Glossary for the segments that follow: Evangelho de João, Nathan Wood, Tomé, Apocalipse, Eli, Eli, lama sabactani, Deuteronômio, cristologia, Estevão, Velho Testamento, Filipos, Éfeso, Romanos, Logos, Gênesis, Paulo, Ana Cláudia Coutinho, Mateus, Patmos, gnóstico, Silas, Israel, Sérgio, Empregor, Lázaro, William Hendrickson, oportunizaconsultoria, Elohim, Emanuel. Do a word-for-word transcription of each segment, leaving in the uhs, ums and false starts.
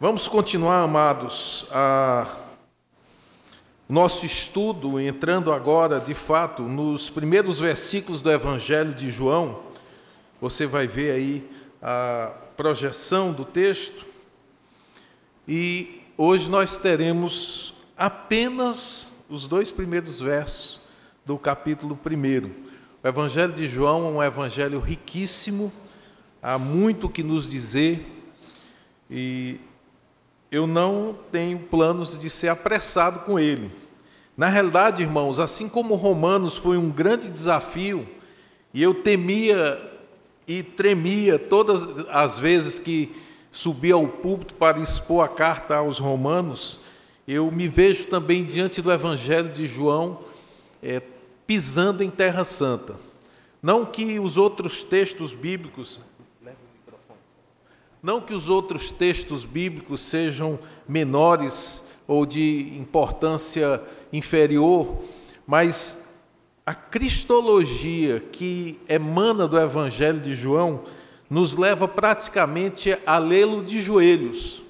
Vamos continuar, amados, a nosso estudo, entrando agora, de fato, nos primeiros versículos do Evangelho de João. Você vai ver aí a projeção do texto. E hoje nós teremos apenas os dois primeiros versos do capítulo primeiro. O Evangelho de João é um evangelho riquíssimo, há muito o que nos dizer e eu não tenho planos de ser apressado com ele. Na realidade, irmãos, assim como Romanos foi um grande desafio, e eu temia e tremia todas as vezes que subia ao púlpito para expor a carta aos Romanos, eu me vejo também diante do Evangelho de João é, pisando em Terra Santa. Não que os outros textos bíblicos... Não que os outros textos bíblicos sejam menores ou de importância inferior, mas a cristologia que emana do Evangelho de João nos leva praticamente a lê-lo de joelhos.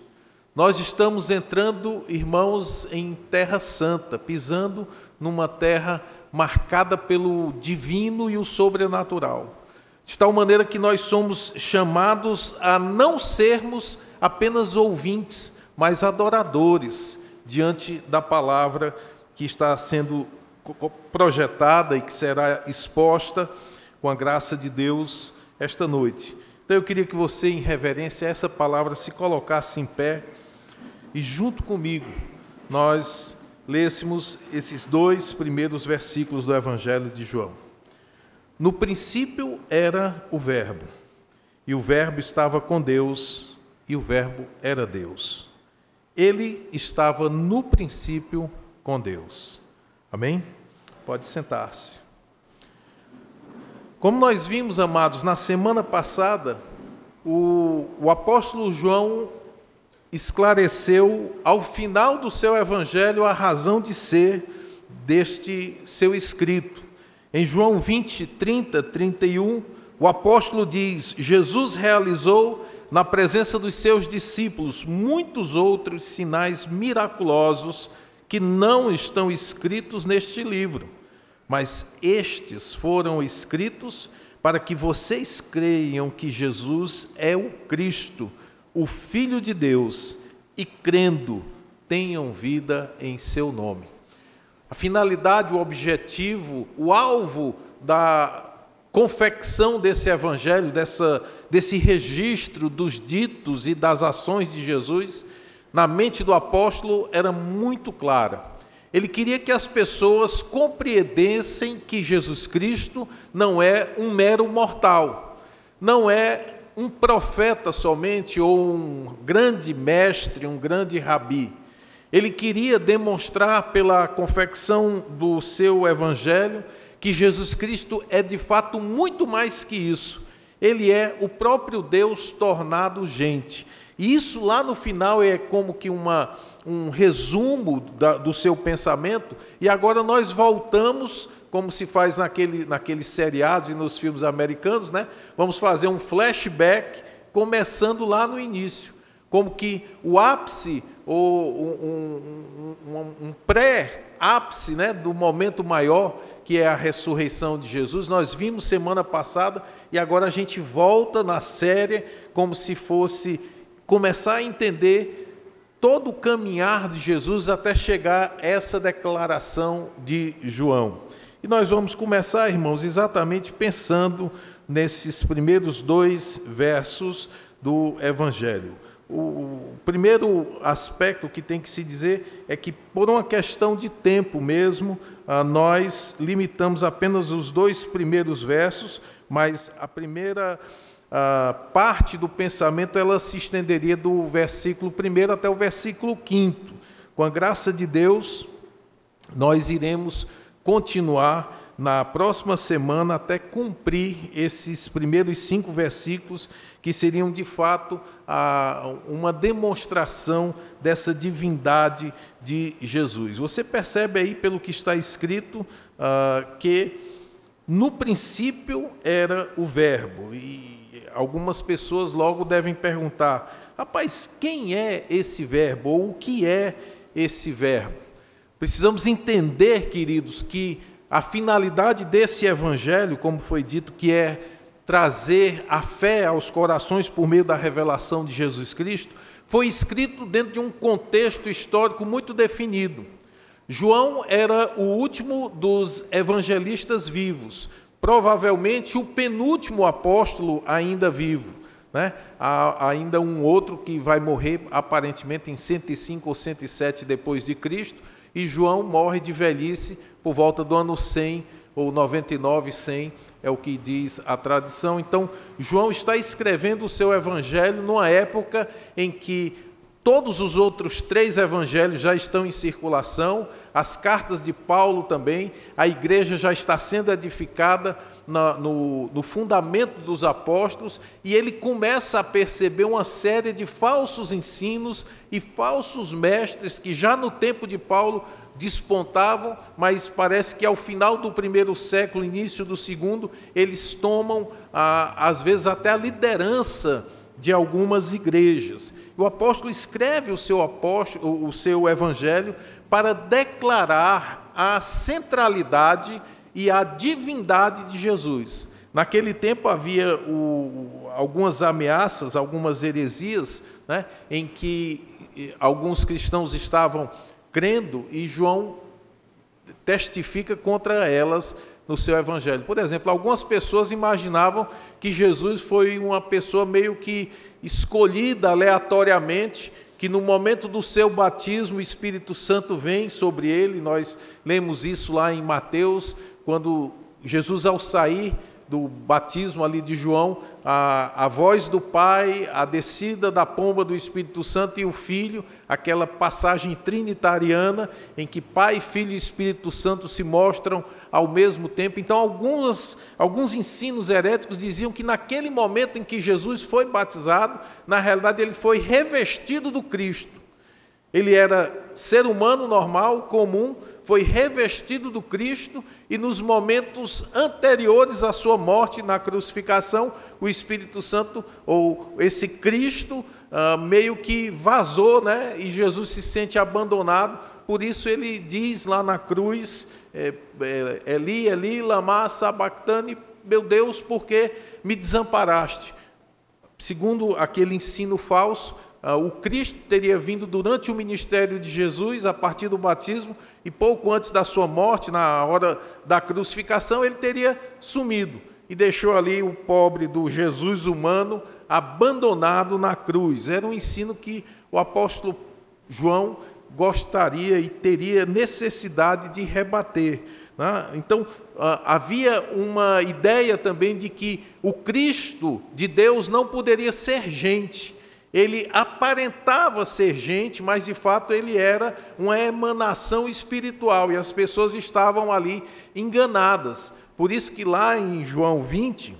Nós estamos entrando, irmãos, em Terra Santa, pisando numa terra marcada pelo divino e o sobrenatural. De tal maneira que nós somos chamados a não sermos apenas ouvintes, mas adoradores diante da palavra que está sendo projetada e que será exposta com a graça de Deus esta noite. Então eu queria que você, em reverência a essa palavra, se colocasse em pé e junto comigo nós lêssemos esses dois primeiros versículos do Evangelho de João. No princípio era o Verbo, e o Verbo estava com Deus, e o Verbo era Deus. Ele estava no princípio com Deus. Amém? Pode sentar-se. Como nós vimos, amados, na semana passada, o, o apóstolo João esclareceu, ao final do seu evangelho, a razão de ser deste seu escrito. Em João vinte, trinta, trinta e um, o apóstolo diz: Jesus realizou, na presença dos seus discípulos, muitos outros sinais miraculosos que não estão escritos neste livro, mas estes foram escritos para que vocês creiam que Jesus é o Cristo, o Filho de Deus, e crendo, tenham vida em seu nome. A finalidade, o objetivo, o alvo da confecção desse evangelho, dessa, desse registro dos ditos e das ações de Jesus, na mente do apóstolo era muito clara. Ele queria que as pessoas compreendessem que Jesus Cristo não é um mero mortal, não é um profeta somente ou um grande mestre, um grande rabi. Ele queria demonstrar pela confecção do seu evangelho que Jesus Cristo é de fato muito mais que isso. Ele é o próprio Deus tornado gente. E isso lá no final é como que uma, um resumo da, do seu pensamento. E agora nós voltamos, como se faz naquele, naqueles seriados e nos filmes americanos, né? Vamos fazer um flashback começando lá no início. Como que o ápice... ou um, um, um, um pré-ápice, né, do momento maior, que é a ressurreição de Jesus. Nós vimos semana passada e agora a gente volta na série como se fosse começar a entender todo o caminhar de Jesus até chegar a essa declaração de João. E nós vamos começar, irmãos, exatamente pensando nesses primeiros dois versos do Evangelho. O primeiro aspecto que tem que se dizer é que, por uma questão de tempo mesmo, nós limitamos apenas os dois primeiros versos, mas a primeira a parte do pensamento ela se estenderia do versículo primeiro até o versículo quinto. Com a graça de Deus, nós iremos continuar na próxima semana até cumprir esses primeiros cinco versículos, que seriam de fato a, uma demonstração dessa divindade de Jesus. Você percebe aí pelo que está escrito ah, que no princípio era o Verbo, e algumas pessoas logo devem perguntar: rapaz, quem é esse verbo ou o que é esse verbo? Precisamos entender, queridos, que a finalidade desse evangelho, como foi dito, que é trazer a fé aos corações por meio da revelação de Jesus Cristo, foi escrito dentro de um contexto histórico muito definido. João era o último dos evangelistas vivos, provavelmente o penúltimo apóstolo ainda vivo, né? Há ainda um outro que vai morrer aparentemente em cento e cinco ou cento e sete depois de Cristo, e João morre de velhice por volta do ano cem ou noventa e nove, cem, é o que diz a tradição. Então, João está escrevendo o seu evangelho numa época em que todos os outros três evangelhos já estão em circulação, as cartas de Paulo também, a igreja já está sendo edificada na, no, no fundamento dos apóstolos, e ele começa a perceber uma série de falsos ensinos e falsos mestres que já no tempo de Paulo despontavam, mas parece que ao final do primeiro século, início do segundo, eles tomam, a, às vezes, até a liderança de algumas igrejas. O apóstolo escreve o seu, apóstolo, o seu evangelho para declarar a centralidade e a divindade de Jesus. Naquele tempo havia o, algumas ameaças, algumas heresias, né, em que alguns cristãos estavam crendo, e João testifica contra elas no seu evangelho. Por exemplo, algumas pessoas imaginavam que Jesus foi uma pessoa meio que escolhida aleatoriamente, que no momento do seu batismo o Espírito Santo vem sobre ele. Nós lemos isso lá em Mateus, quando Jesus, ao sair do batismo ali de João, a, a voz do Pai, a descida da pomba do Espírito Santo e o Filho, aquela passagem trinitariana em que Pai, Filho e Espírito Santo se mostram ao mesmo tempo. Então, alguns, alguns ensinos heréticos diziam que naquele momento em que Jesus foi batizado, na realidade ele foi revestido do Cristo. Ele era ser humano normal, comum, foi revestido do Cristo, e nos momentos anteriores à sua morte na crucificação, o Espírito Santo, ou esse Cristo, meio que vazou, né? E Jesus se sente abandonado. Por isso ele diz lá na cruz, Eli, Eli, lama sabactani, meu Deus, por que me desamparaste? Segundo aquele ensino falso, o Cristo teria vindo durante o ministério de Jesus, a partir do batismo, e pouco antes da sua morte, na hora da crucificação, ele teria sumido e deixou ali o pobre do Jesus humano abandonado na cruz. Era um ensino que o apóstolo João gostaria e teria necessidade de rebater, né? Então, havia uma ideia também de que o Cristo de Deus não poderia ser gente. Ele aparentava ser gente, mas de fato ele era uma emanação espiritual, e as pessoas estavam ali enganadas. Por isso que lá em João vinte,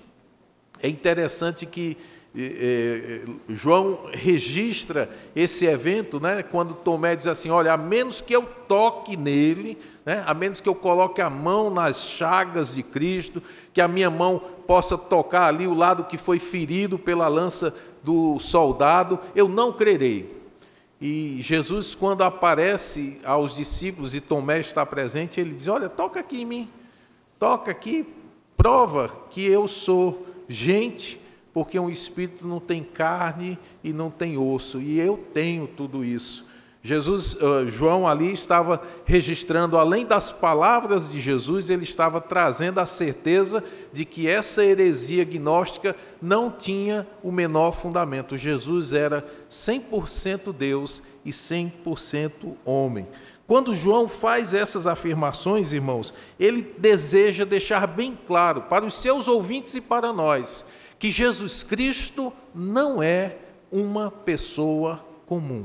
é interessante que eh, eh, João registra esse evento, né, quando Tomé diz assim, olha, a menos que eu toque nele, né, a menos que eu coloque a mão nas chagas de Cristo, que a minha mão possa tocar ali o lado que foi ferido pela lança do soldado, eu não crerei. E Jesus, quando aparece aos discípulos e Tomé está presente, ele diz, olha, toca aqui em mim, toca aqui, prova que eu sou gente, porque um espírito não tem carne e não tem osso, e eu tenho tudo isso. Jesus, uh, João ali estava registrando, além das palavras de Jesus, ele estava trazendo a certeza de que essa heresia gnóstica não tinha o menor fundamento. Jesus era cem por cento Deus e cem por cento homem. Quando João faz essas afirmações, irmãos, ele deseja deixar bem claro para os seus ouvintes e para nós que Jesus Cristo não é uma pessoa comum.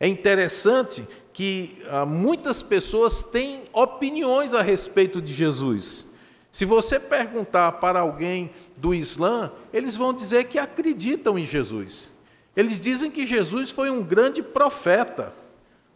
É interessante que ah, muitas pessoas têm opiniões a respeito de Jesus. Se você perguntar para alguém do Islã, eles vão dizer que acreditam em Jesus. Eles dizem que Jesus foi um grande profeta,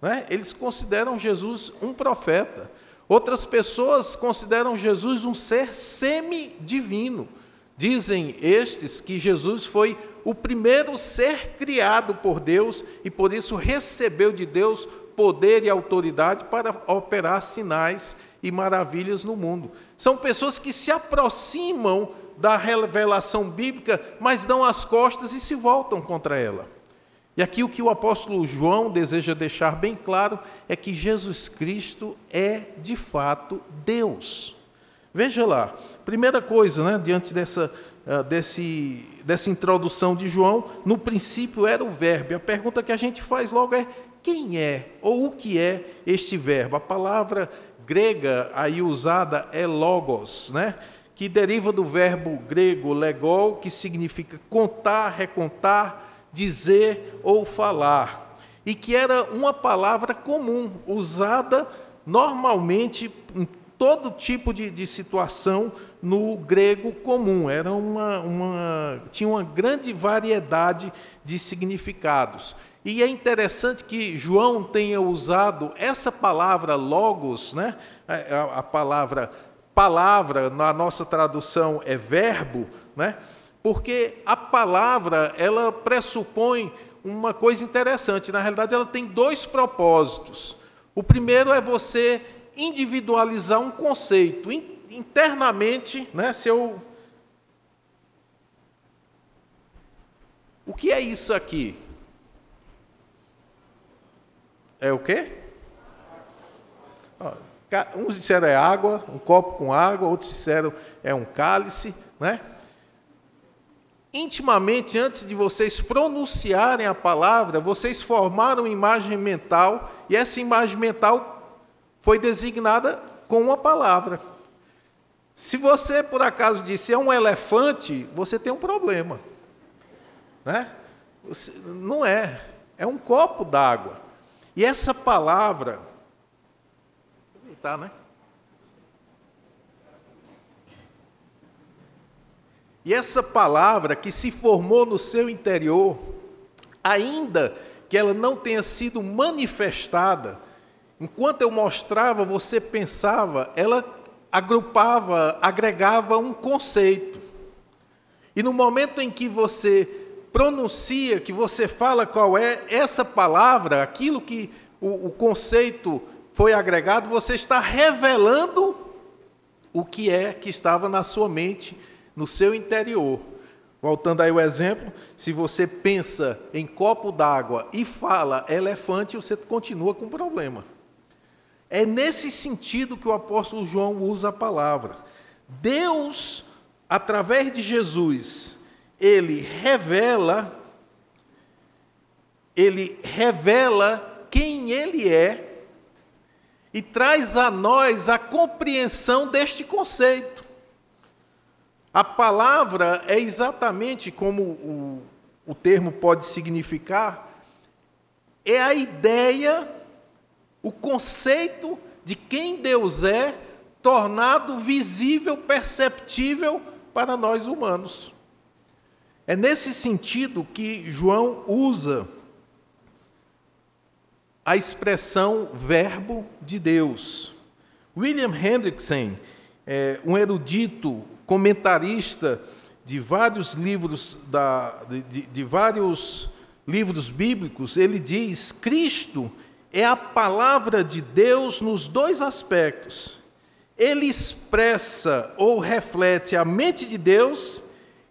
né? Eles consideram Jesus um profeta. Outras pessoas consideram Jesus um ser semidivino. Dizem estes que Jesus foi o primeiro ser criado por Deus e por isso recebeu de Deus poder e autoridade para operar sinais e maravilhas no mundo. São pessoas que se aproximam da revelação bíblica, mas dão as costas e se voltam contra ela. E aqui o que o apóstolo João deseja deixar bem claro é que Jesus Cristo é, de fato, Deus. Veja lá, primeira coisa, né, diante dessa, uh, desse, dessa introdução de João, no princípio era o verbo. E a pergunta que a gente faz logo é, quem é ou o que é este verbo? A palavra grega aí usada é logos, né? Que deriva do verbo grego legol, que significa contar, recontar, dizer ou falar, e que era uma palavra comum, usada normalmente em todo tipo de, de situação no grego comum. Era uma, uma, tinha uma grande variedade de significados. E é interessante que João tenha usado essa palavra logos, né? a, a palavra palavra, na nossa tradução é verbo, né? Porque a palavra, ela pressupõe uma coisa interessante. Na realidade, ela tem dois propósitos. O primeiro é você individualizar um conceito. Internamente, né, se eu... O que é isso aqui? É o quê? Uns disseram é água, um copo com água, outros disseram é um cálice, né? Intimamente, antes de vocês pronunciarem a palavra, vocês formaram imagem mental, e essa imagem mental foi designada com uma palavra. Se você, por acaso, disse, é um elefante, você tem um problema. Né? Não é, é um copo d'água. E essa palavra... Tá, né? E essa palavra que se formou no seu interior, ainda que ela não tenha sido manifestada, enquanto eu mostrava, você pensava, ela agrupava, agregava um conceito. E no momento em que você pronuncia, que você fala qual é essa palavra, aquilo que o, o conceito foi agregado, você está revelando o que é que estava na sua mente, no seu interior. Voltando aí o exemplo, se você pensa em copo d'água e fala elefante, você continua com problema. É nesse sentido que o apóstolo João usa a palavra. Deus, através de Jesus, ele revela, ele revela quem ele é e traz a nós a compreensão deste conceito. A palavra é exatamente como o, o termo pode significar, é a ideia, o conceito de quem Deus é, tornado visível, perceptível para nós humanos. É nesse sentido que João usa a expressão verbo de Deus. William Hendrickson, é, um erudito, comentarista de vários livros da, de, de vários livros bíblicos, ele diz: Cristo é a palavra de Deus nos dois aspectos. Ele expressa ou reflete a mente de Deus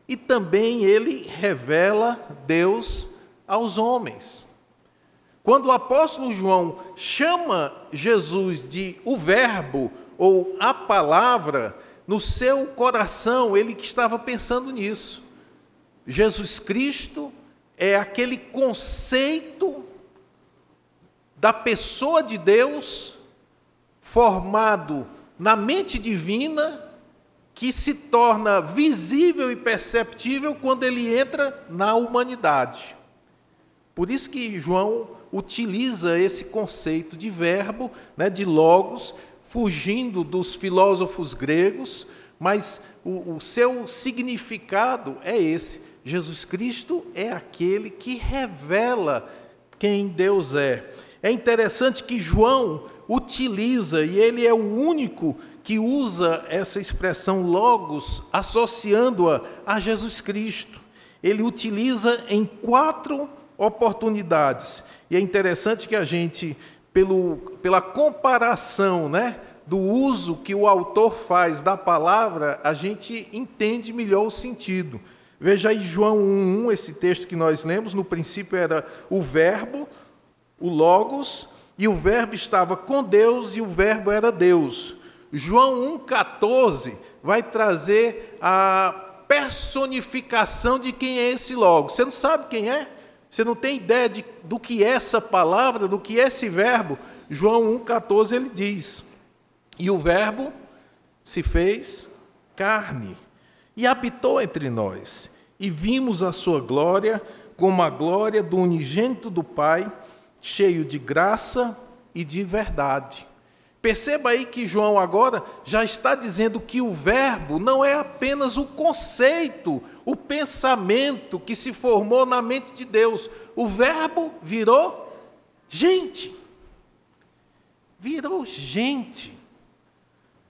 e também ele revela Deus aos homens. Quando o apóstolo João chama Jesus de o verbo ou a palavra, no seu coração, ele que estava pensando nisso. Jesus Cristo é aquele conceito da pessoa de Deus formado na mente divina que se torna visível e perceptível quando ele entra na humanidade. Por isso que João utiliza esse conceito de verbo, né, de logos, fugindo dos filósofos gregos, mas o, o seu significado é esse. Jesus Cristo é aquele que revela quem Deus é. É interessante que João utiliza, e ele é o único que usa essa expressão logos, associando-a a Jesus Cristo. ele utiliza em quatro oportunidades. E é interessante que a gente, pelo, pela comparação, né, do uso que o autor faz da palavra, a gente entende melhor o sentido. Veja aí João um, um, esse texto que nós lemos, no princípio era o verbo, o Logos, e o verbo estava com Deus, e o verbo era Deus. João um, catorze vai trazer a personificação de quem é esse Logos. Você não sabe quem é? Você não tem ideia de, do que é essa palavra, do que é esse verbo? João um, catorze, ele diz, e o verbo se fez carne e habitou entre nós, e vimos a sua glória como a glória do unigênito do Pai, cheio de graça e de verdade. Perceba aí que João agora já está dizendo que o verbo não é apenas o conceito, o pensamento que se formou na mente de Deus. O verbo virou gente. Virou gente.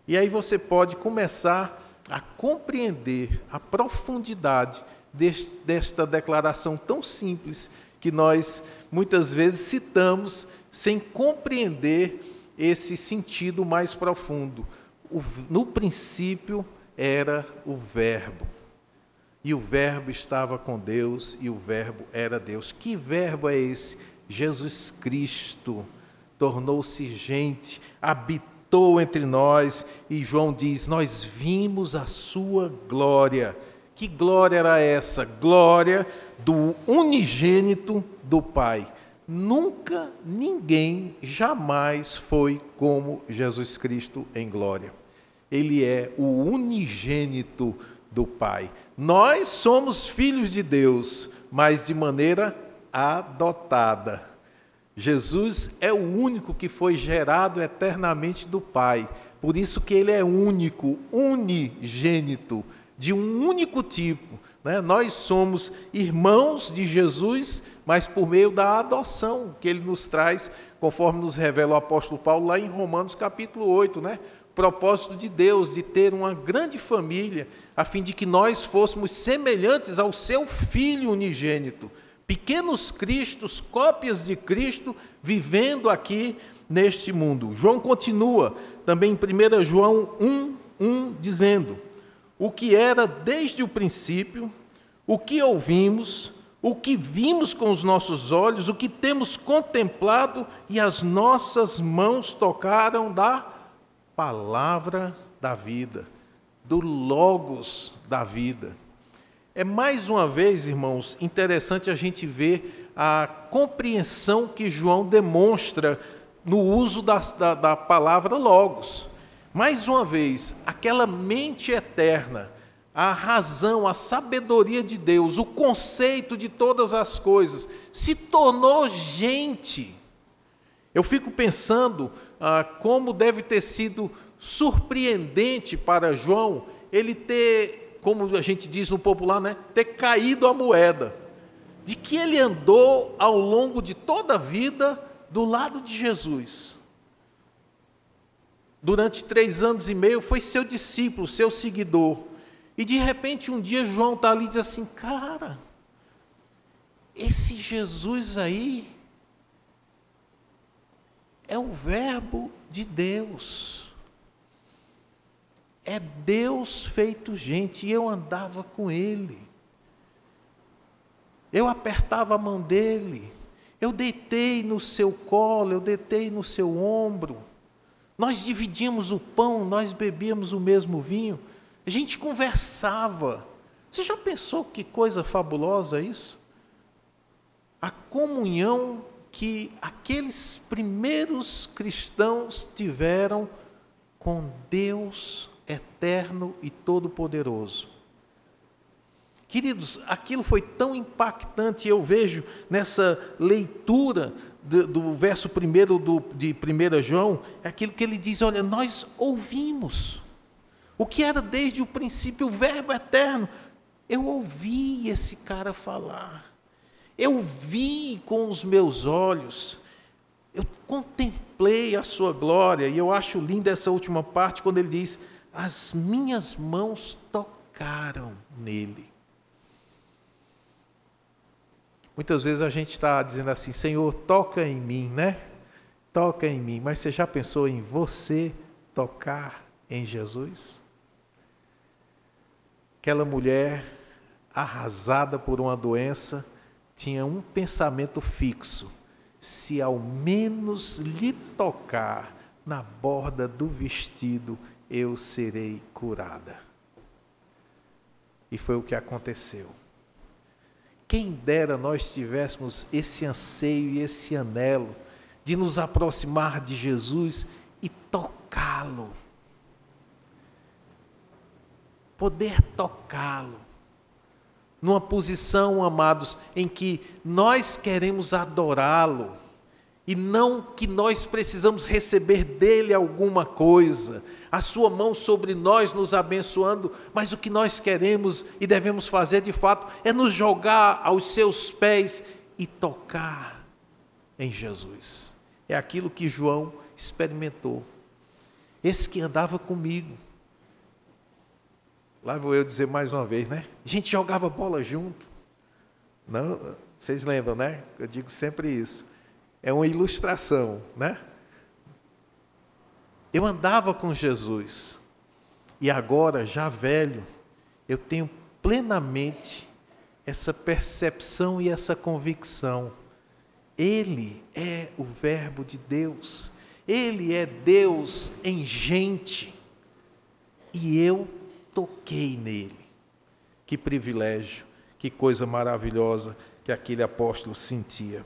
E aí você pode começar a compreender a profundidade deste, desta declaração tão simples que nós muitas vezes citamos sem compreender esse sentido mais profundo. No princípio era o verbo, e o verbo estava com Deus, e o verbo era Deus. Que verbo é esse? Jesus Cristo tornou-se gente, habitou entre nós, e João diz, nós vimos a sua glória. Que glória era essa? Glória do unigênito do Pai. Nunca ninguém jamais foi como Jesus Cristo em glória. Ele é o unigênito do Pai. Nós somos filhos de Deus, mas de maneira adotada. Jesus é o único que foi gerado eternamente do Pai. Por isso que ele é único, unigênito, de um único tipo. Nós somos irmãos de Jesus, mas por meio da adoção que ele nos traz, conforme nos revela o apóstolo Paulo lá em Romanos capítulo oito, né? Propósito de Deus de ter uma grande família, a fim de que nós fôssemos semelhantes ao seu Filho unigênito, pequenos Cristos, cópias de Cristo, vivendo aqui neste mundo. João continua também em primeira João um, um, dizendo, o que era desde o princípio, o que ouvimos, o que vimos com os nossos olhos, o que temos contemplado e as nossas mãos tocaram da palavra da vida, do Logos da vida. É mais uma vez, irmãos, interessante a gente ver a compreensão que João demonstra no uso da, da, da palavra Logos. Mais uma vez, aquela mente eterna, a razão, a sabedoria de Deus, o conceito de todas as coisas, se tornou gente. Eu fico pensando ah, como deve ter sido surpreendente para João ele ter, como a gente diz no popular, né, ter caído a moeda, de que ele andou ao longo de toda a vida do lado de Jesus. Durante três anos e meio, foi seu discípulo, seu seguidor. E, de repente, um dia, João está ali e diz assim, cara, esse Jesus aí é o verbo de Deus. É Deus feito gente. E eu andava com ele. Eu apertava a mão dele. Eu deitei no seu colo, eu deitei no seu ombro. Nós dividíamos o pão, nós bebíamos o mesmo vinho, a gente conversava. Você já pensou que coisa fabulosa isso? A comunhão que aqueles primeiros cristãos tiveram com Deus eterno e todo-poderoso. Queridos, aquilo foi tão impactante, eu vejo nessa leitura do, do verso primeiro do, de primeira João, é aquilo que ele diz, olha, nós ouvimos. O que era desde o princípio, o verbo eterno. Eu ouvi esse cara falar. Eu vi com os meus olhos. Eu contemplei a sua glória. E eu acho linda essa última parte, quando ele diz, as minhas mãos tocaram nele. Muitas vezes a gente está dizendo assim, Senhor, toca em mim, né? Toca em mim. Mas você já pensou em você tocar em Jesus? Aquela mulher arrasada por uma doença tinha um pensamento fixo. Se ao menos lhe tocar na borda do vestido, eu serei curada. E foi o que aconteceu. Quem dera nós tivéssemos esse anseio e esse anelo de nos aproximar de Jesus e tocá-lo. Poder tocá-lo. Numa posição, amados, em que nós queremos adorá-lo. E não que nós precisamos receber dele alguma coisa, a sua mão sobre nós nos abençoando, mas o que nós queremos e devemos fazer de fato é nos jogar aos seus pés e tocar em Jesus. É aquilo que João experimentou. Esse que andava comigo. Lá vou eu dizer mais uma vez, né? A gente jogava bola junto. Não, vocês lembram, né? Eu digo sempre isso. É uma ilustração, né? Eu andava com Jesus e agora, já velho, eu tenho plenamente essa percepção e essa convicção. Ele é o Verbo de Deus. Ele é Deus em gente. E eu toquei nele. Que privilégio, que coisa maravilhosa que aquele apóstolo sentia.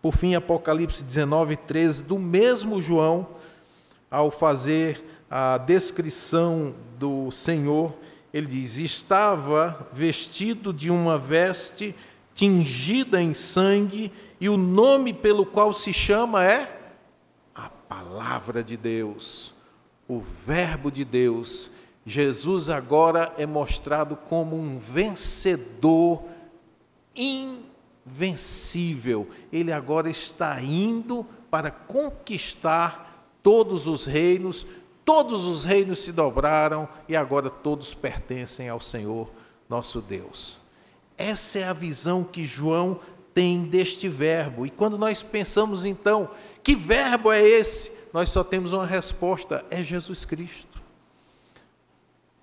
Por fim, Apocalipse dezenove, treze, do mesmo João, ao fazer a descrição do Senhor, ele diz, estava vestido de uma veste tingida em sangue, e o nome pelo qual se chama é a Palavra de Deus, o Verbo de Deus. Jesus agora é mostrado como um vencedor invencível. Vencível, ele agora está indo para conquistar todos os reinos, todos os reinos se dobraram e agora todos pertencem ao Senhor nosso Deus. Essa é a visão que João tem deste verbo, e quando nós pensamos então, que verbo é esse? Nós só temos uma resposta, é Jesus Cristo.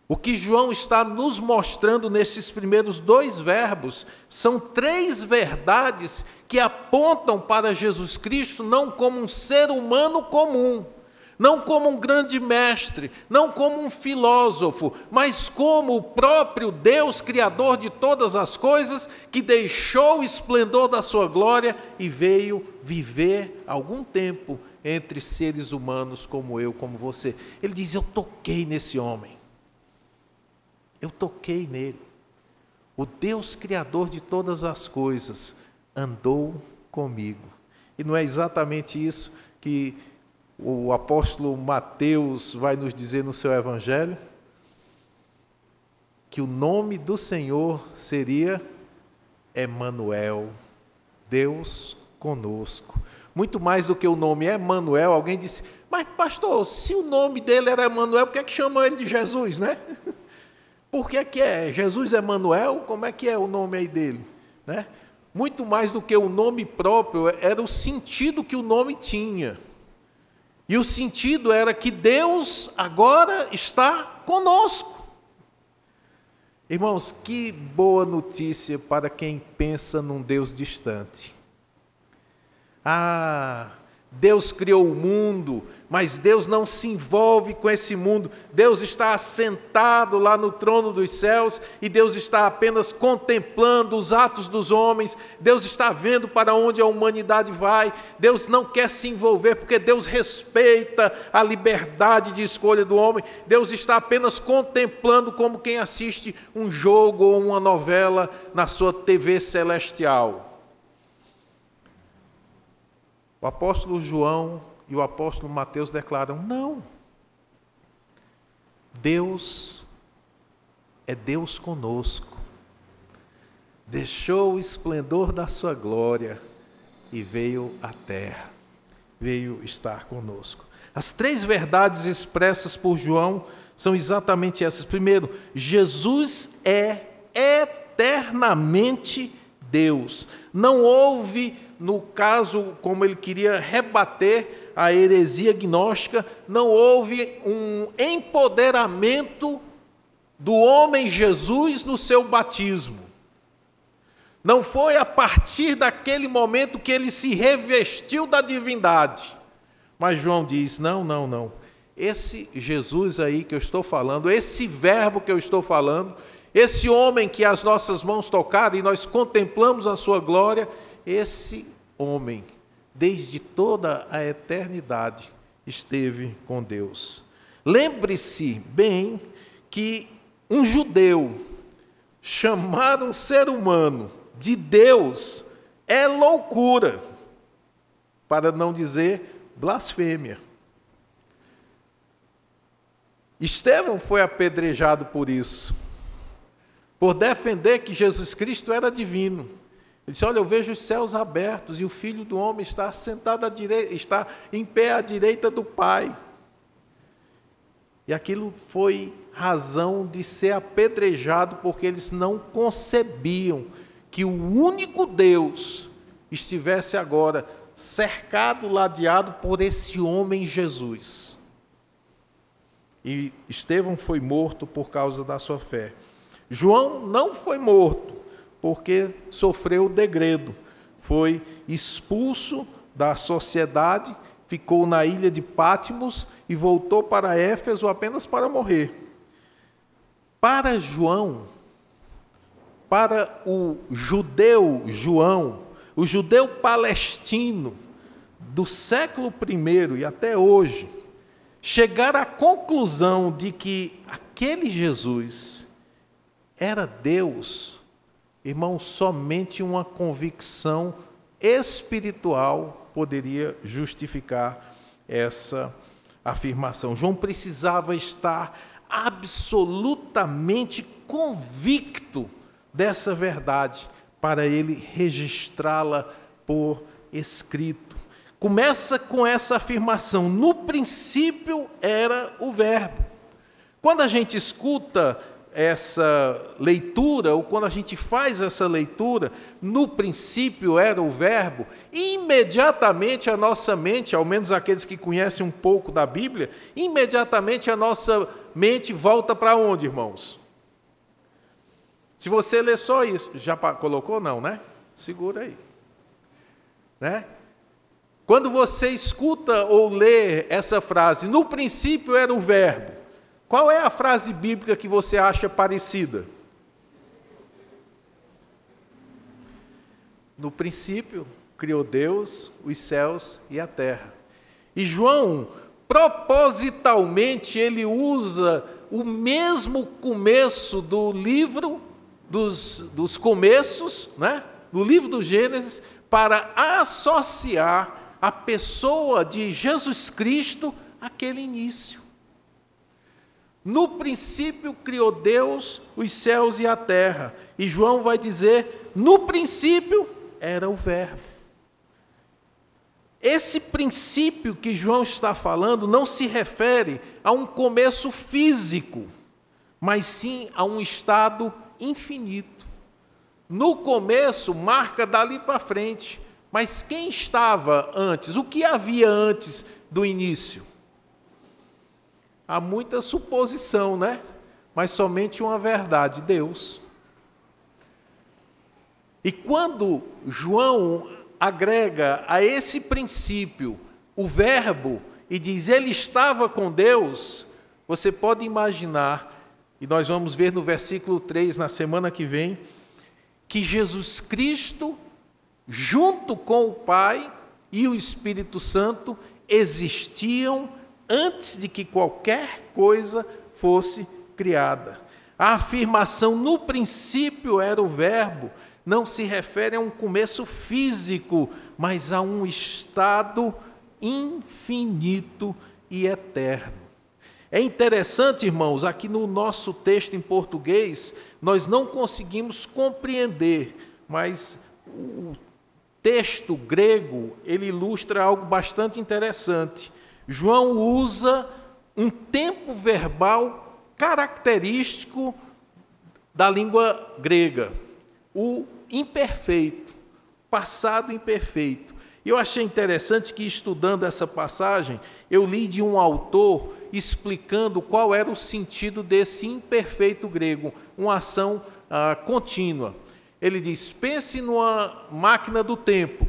O que João está nos mostrando nesses primeiros dois verbos são três verdades que apontam para Jesus Cristo não como um ser humano comum, não como um grande mestre, não como um filósofo, mas como o próprio Deus, Criador de todas as coisas, que deixou o esplendor da sua glória e veio viver algum tempo entre seres humanos como eu, como você. Ele diz, eu toquei nesse homem. Eu toquei nele. O Deus Criador de todas as coisas andou comigo. E não é exatamente isso que o apóstolo Mateus vai nos dizer no seu Evangelho? Que o nome do Senhor seria Emanuel, Deus conosco. Muito mais do que o nome Emanuel, alguém disse, mas pastor, se o nome dele era Emanuel, por que é que chamam ele de Jesus, né? Por que é que é? Jesus Emanuel? Como é que é o nome aí dele? Né? Muito mais do que o nome próprio, era o sentido que o nome tinha. E o sentido era que Deus agora está conosco. Irmãos, que boa notícia para quem pensa num Deus distante. Ah... Deus criou o mundo, mas Deus não se envolve com esse mundo. Deus está assentado lá no trono dos céus e Deus está apenas contemplando os atos dos homens. Deus está vendo para onde a humanidade vai. Deus não quer se envolver porque Deus respeita a liberdade de escolha do homem. Deus está apenas contemplando como quem assiste um jogo ou uma novela na sua T V celestial. O apóstolo João e o apóstolo Mateus declaram, não, Deus é Deus conosco, deixou o esplendor da sua glória e veio à terra, veio estar conosco. As três verdades expressas por João são exatamente essas. Primeiro, Jesus é eternamente Deus. Não houve, no caso, como ele queria rebater a heresia gnóstica, não houve um empoderamento do homem Jesus no seu batismo. Não foi a partir daquele momento que ele se revestiu da divindade. Mas João diz, não, não, não. Esse Jesus aí que eu estou falando, esse verbo que eu estou falando, esse homem que as nossas mãos tocaram e nós contemplamos a sua glória, esse homem, desde toda a eternidade, esteve com Deus. Lembre-se bem que um judeu chamar um ser humano de Deus é loucura, para não dizer blasfêmia. Estevão foi apedrejado por isso, por defender que Jesus Cristo era divino. Ele disse, olha, eu vejo os céus abertos e o Filho do Homem está sentado à direita, está em pé à direita do Pai. E aquilo foi razão de ser apedrejado, porque eles não concebiam que o único Deus estivesse agora cercado, ladeado por esse homem Jesus. E Estevão foi morto por causa da sua fé. João não foi morto porque sofreu o degredo, foi expulso da sociedade, ficou na ilha de Patmos e voltou para Éfeso apenas para morrer. Para João, para o judeu João, o judeu palestino do século primeiro e até hoje, chegar à conclusão de que aquele Jesus era Deus, irmão, somente uma convicção espiritual poderia justificar essa afirmação. João precisava estar absolutamente convicto dessa verdade para ele registrá-la por escrito. Começa com essa afirmação: no princípio era o Verbo. Quando a gente escuta essa leitura, ou quando a gente faz essa leitura, no princípio era o Verbo, imediatamente a nossa mente, ao menos aqueles que conhecem um pouco da Bíblia, imediatamente a nossa mente volta para onde, irmãos? Se você ler só isso, já colocou não, né? Segura aí. Né? Quando você escuta ou lê essa frase, no princípio era o Verbo, qual é a frase bíblica que você acha parecida? No princípio, criou Deus, os céus e a terra. E João, propositalmente, ele usa o mesmo começo do livro, dos, dos começos, né? Do livro do Gênesis, para associar a pessoa de Jesus Cristo àquele início. No princípio criou Deus os céus e a terra. E João vai dizer, no princípio era o Verbo. Esse princípio que João está falando não se refere a um começo físico, mas sim a um estado infinito. No começo marca dali para frente, mas quem estava antes? O que havia antes do início? Há muita suposição, né? Mas somente uma verdade, Deus. E quando João agrega a esse princípio o Verbo e diz, ele estava com Deus, você pode imaginar, e nós vamos ver no versículo três, na semana que vem, que Jesus Cristo, junto com o Pai e o Espírito Santo, existiam antes de que qualquer coisa fosse criada. A afirmação no princípio era o Verbo não se refere a um começo físico, mas a um estado infinito e eterno. É interessante, irmãos, aqui no nosso texto em português, nós não conseguimos compreender, mas o texto grego, ele ilustra algo bastante interessante. João usa um tempo verbal característico da língua grega, o imperfeito, passado imperfeito. Eu achei interessante que, estudando essa passagem, eu li de um autor explicando qual era o sentido desse imperfeito grego, uma ação ah, contínua. Ele diz, pense numa máquina do tempo.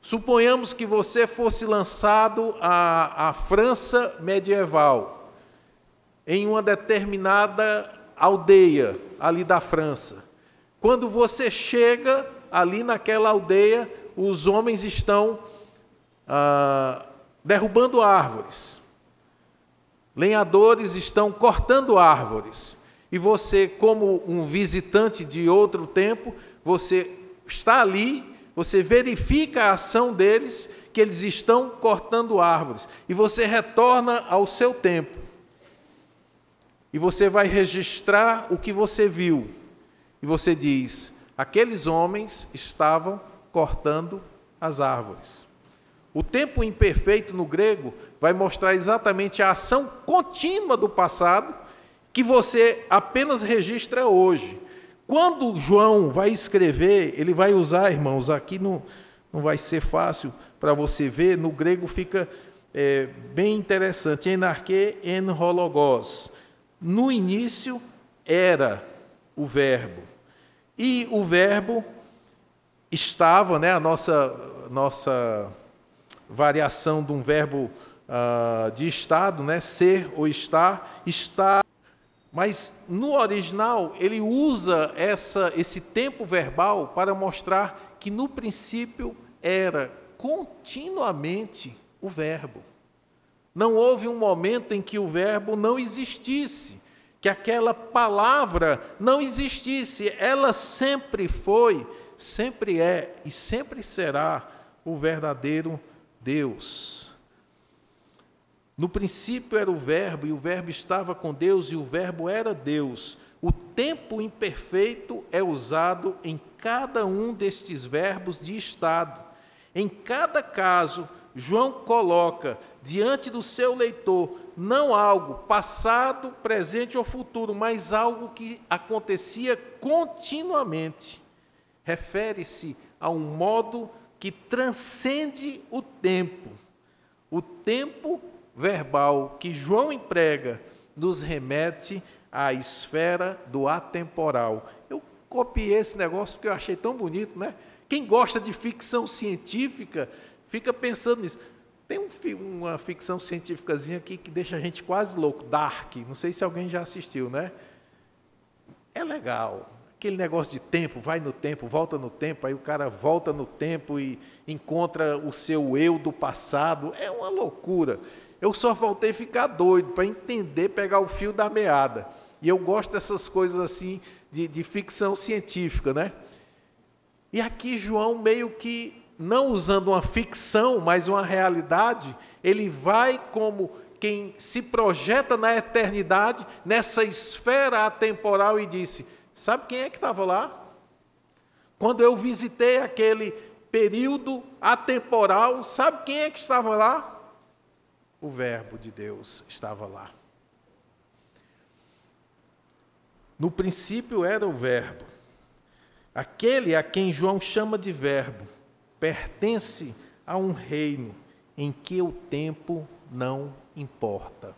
Suponhamos que você fosse lançado à, à França medieval, em uma determinada aldeia ali da França. Quando você chega ali naquela aldeia, os homens estão ah, derrubando árvores. Lenhadores estão cortando árvores. E você, como um visitante de outro tempo, você está ali, você verifica a ação deles, que eles estão cortando árvores. E você retorna ao seu tempo. E você vai registrar o que você viu. E você diz, aqueles homens estavam cortando as árvores. O tempo imperfeito no grego vai mostrar exatamente a ação contínua do passado que você apenas registra hoje. Quando João vai escrever, ele vai usar, irmãos, aqui não, não vai ser fácil para você ver, no grego fica é, bem interessante, enarque en hologos. No início era o verbo, e o verbo estava, né, a nossa, nossa variação de um verbo uh, de estado, né, ser ou estar, está. Mas no original ele usa essa, esse tempo verbal para mostrar que no princípio era continuamente o verbo. Não houve um momento em que o verbo não existisse, que aquela palavra não existisse, ela sempre foi, sempre é e sempre será o verdadeiro Deus. No princípio era o verbo, e o verbo estava com Deus, e o verbo era Deus. O tempo imperfeito é usado em cada um destes verbos de estado. Em cada caso, João coloca diante do seu leitor não algo passado, presente ou futuro, mas algo que acontecia continuamente. Refere-se a um modo que transcende o tempo. O tempo verbal que João emprega nos remete à esfera do atemporal. Eu copiei esse negócio porque eu achei tão bonito, né? Quem gosta de ficção científica fica pensando nisso. Tem um, uma ficção científicazinha aqui que deixa a gente quase louco, Dark. Não sei se alguém já assistiu, né? É legal. Aquele negócio de tempo, vai no tempo, volta no tempo, aí o cara volta no tempo e encontra o seu eu do passado. É uma loucura. Eu só voltei a ficar doido para entender, pegar o fio da meada. E eu gosto dessas coisas assim de, de ficção científica, né? E aqui João, meio que não usando uma ficção, mas uma realidade, ele vai como quem se projeta na eternidade, nessa esfera atemporal, e disse, sabe quem é que estava lá? Quando eu visitei aquele período atemporal, sabe quem é que estava lá? O Verbo de Deus estava lá. No princípio era o Verbo. Aquele a quem João chama de Verbo pertence a um reino em que o tempo não importa.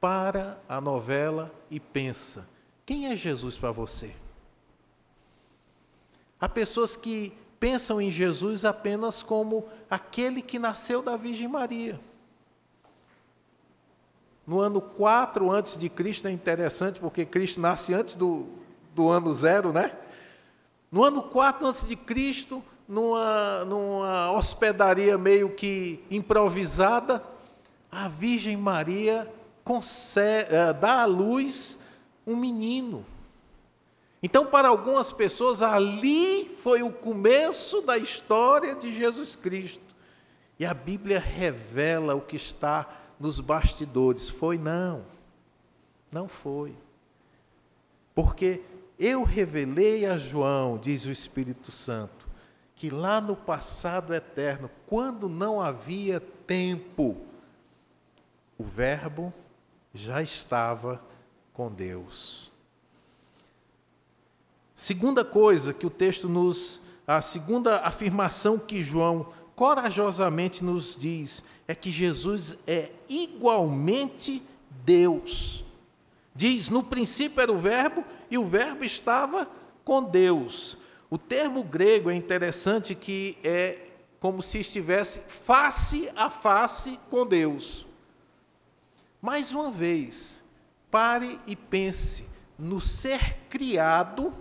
Para a novela e pensa, quem é Jesus para você? Há pessoas que pensam em Jesus apenas como aquele que nasceu da Virgem Maria. No ano quatro antes de Cristo, é interessante, porque Cristo nasce antes do, do ano zero, né? No ano quatro antes de Cristo, numa, numa hospedaria meio que improvisada, a Virgem Maria concebe, dá à luz um menino. Então, para algumas pessoas, ali foi o começo da história de Jesus Cristo. E a Bíblia revela o que está nos bastidores. Foi não, não foi. Porque eu revelei a João, diz o Espírito Santo, que lá no passado eterno, quando não havia tempo, o Verbo já estava com Deus. Segunda coisa que o texto nos... A segunda afirmação que João corajosamente nos diz é que Jesus é igualmente Deus. Diz, no princípio era o verbo e o verbo estava com Deus. O termo grego é interessante que é como se estivesse face a face com Deus. Mais uma vez, pare e pense no ser criado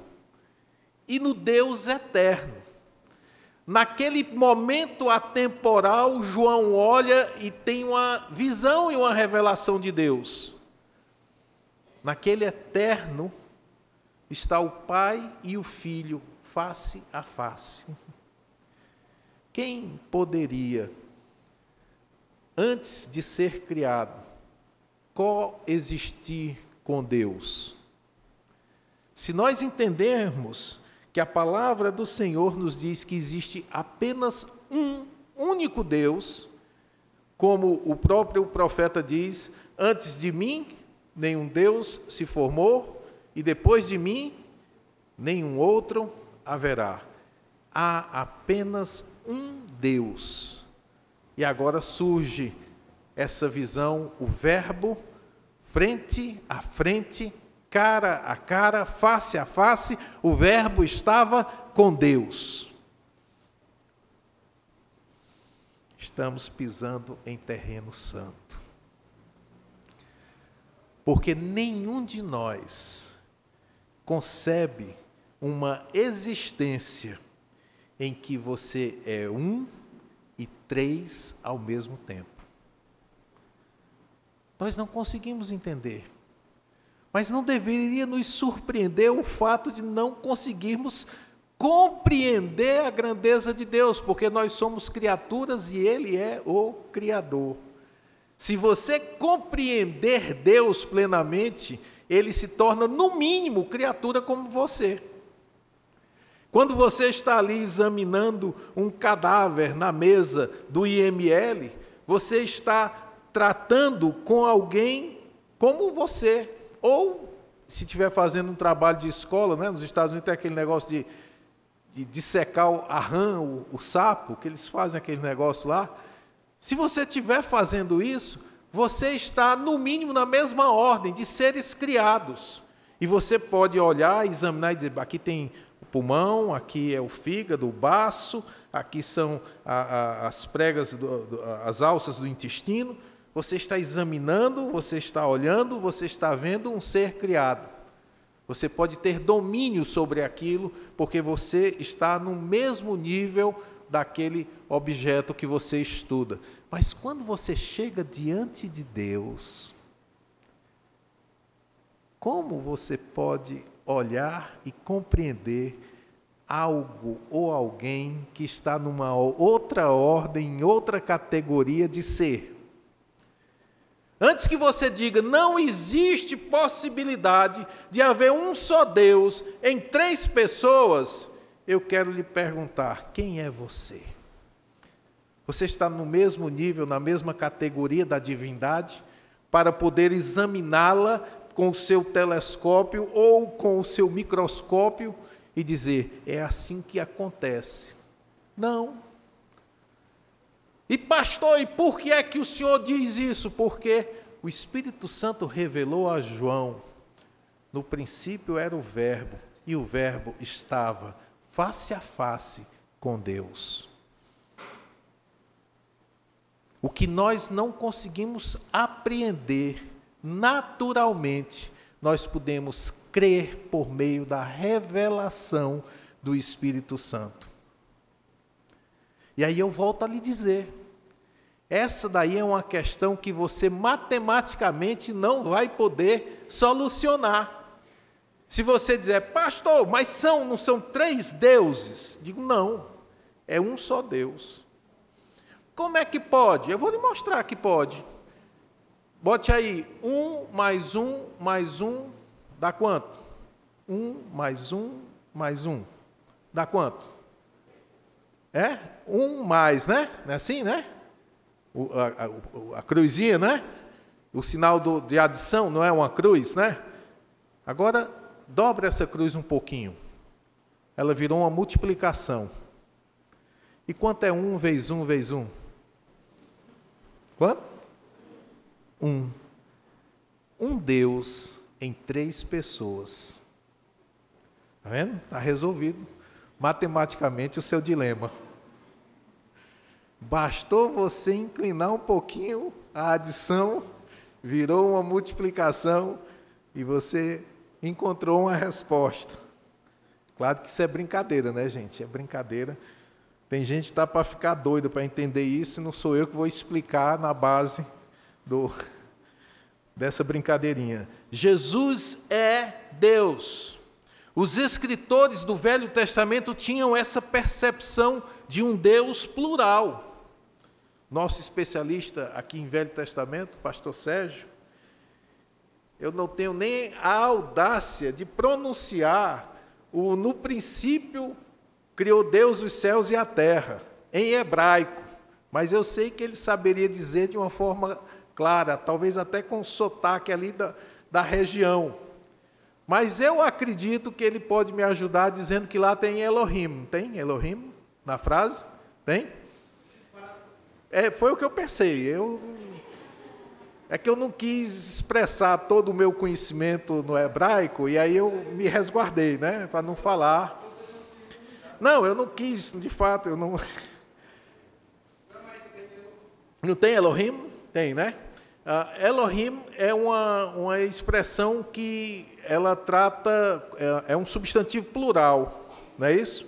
e no Deus eterno. Naquele momento atemporal, João olha e tem uma visão e uma revelação de Deus. Naquele eterno está o Pai e o Filho face a face. Quem poderia, antes de ser criado, coexistir com Deus? Se nós entendermos que a palavra do Senhor nos diz que existe apenas um único Deus, como o próprio profeta diz, antes de mim, nenhum Deus se formou, e depois de mim, nenhum outro haverá. Há apenas um Deus. E agora surge essa visão, o verbo, frente a frente, cara a cara, face a face, o verbo estava com Deus. Estamos pisando em terreno santo. Porque nenhum de nós concebe uma existência em que você é um e três ao mesmo tempo. Nós não conseguimos entender. Mas não deveria nos surpreender o fato de não conseguirmos compreender a grandeza de Deus, porque nós somos criaturas e Ele é o Criador. Se você compreender Deus plenamente, Ele se torna, no mínimo, criatura como você. Quando você está ali examinando um cadáver na mesa do I M L, você está tratando com alguém como você. Ou, se estiver fazendo um trabalho de escola, né, nos Estados Unidos tem aquele negócio de, de, de secar a rã, o, o sapo, que eles fazem aquele negócio lá. Se você estiver fazendo isso, você está, no mínimo, na mesma ordem de seres criados. E você pode olhar, examinar e dizer, aqui tem o pulmão, aqui é o fígado, o baço, aqui são a, a, as pregas, do, do, as alças do intestino. Você está examinando, você está olhando, você está vendo um ser criado. Você pode ter domínio sobre aquilo, porque você está no mesmo nível daquele objeto que você estuda. Mas quando você chega diante de Deus, como você pode olhar e compreender algo ou alguém que está numa outra ordem, em outra categoria de ser? Antes que você diga, não existe possibilidade de haver um só Deus em três pessoas, eu quero lhe perguntar, quem é você? Você está no mesmo nível, na mesma categoria da divindade, para poder examiná-la com o seu telescópio ou com o seu microscópio e dizer, é assim que acontece. Não. E pastor, e por que é que o Senhor diz isso? Porque o Espírito Santo revelou a João, no princípio era o verbo, e o verbo estava face a face com Deus. O que nós não conseguimos apreender naturalmente, nós podemos crer por meio da revelação do Espírito Santo. E aí eu volto a lhe dizer, essa daí é uma questão que você matematicamente não vai poder solucionar. Se você dizer, pastor, mas são, não são três deuses? Digo, não, é um só Deus. Como é que pode? Eu vou lhe mostrar que pode. Bote aí, um mais um mais um, dá quanto? Um mais um mais um, dá quanto? É? Um mais, né? Não é assim, né? O, a, a, a cruzinha, né? O sinal do, de adição não é uma cruz, né? Agora, dobra essa cruz um pouquinho. ela virou uma multiplicação. E quanto é um vezes um vezes um? Quanto? Um. Um Deus em três pessoas. Está vendo? Está resolvido matematicamente o seu dilema. Bastou você inclinar um pouquinho, a adição virou uma multiplicação e você encontrou uma resposta. Claro que isso é brincadeira, né, gente? É brincadeira. Tem gente que está para ficar doida para entender isso, e não sou eu que vou explicar na base do, dessa brincadeirinha. Jesus é Deus. Os escritores do Velho Testamento tinham essa percepção de um Deus plural. Nosso especialista aqui em Velho Testamento, pastor Sérgio, eu não tenho nem a audácia de pronunciar o "no princípio criou Deus os céus e a terra", em hebraico, mas eu sei que ele saberia dizer de uma forma clara, talvez até com sotaque ali da, da região. Mas eu acredito que ele pode me ajudar dizendo que lá tem Elohim. Tem Elohim na frase? Tem? É, foi o que eu pensei. Eu, é que eu não quis expressar todo o meu conhecimento no hebraico, e aí eu me resguardei, né, para não falar. Não, eu não quis, de fato, eu não... Não tem Elohim? Tem, né? Uh, Elohim é uma, uma expressão que ela trata, é, é um substantivo plural, não é isso?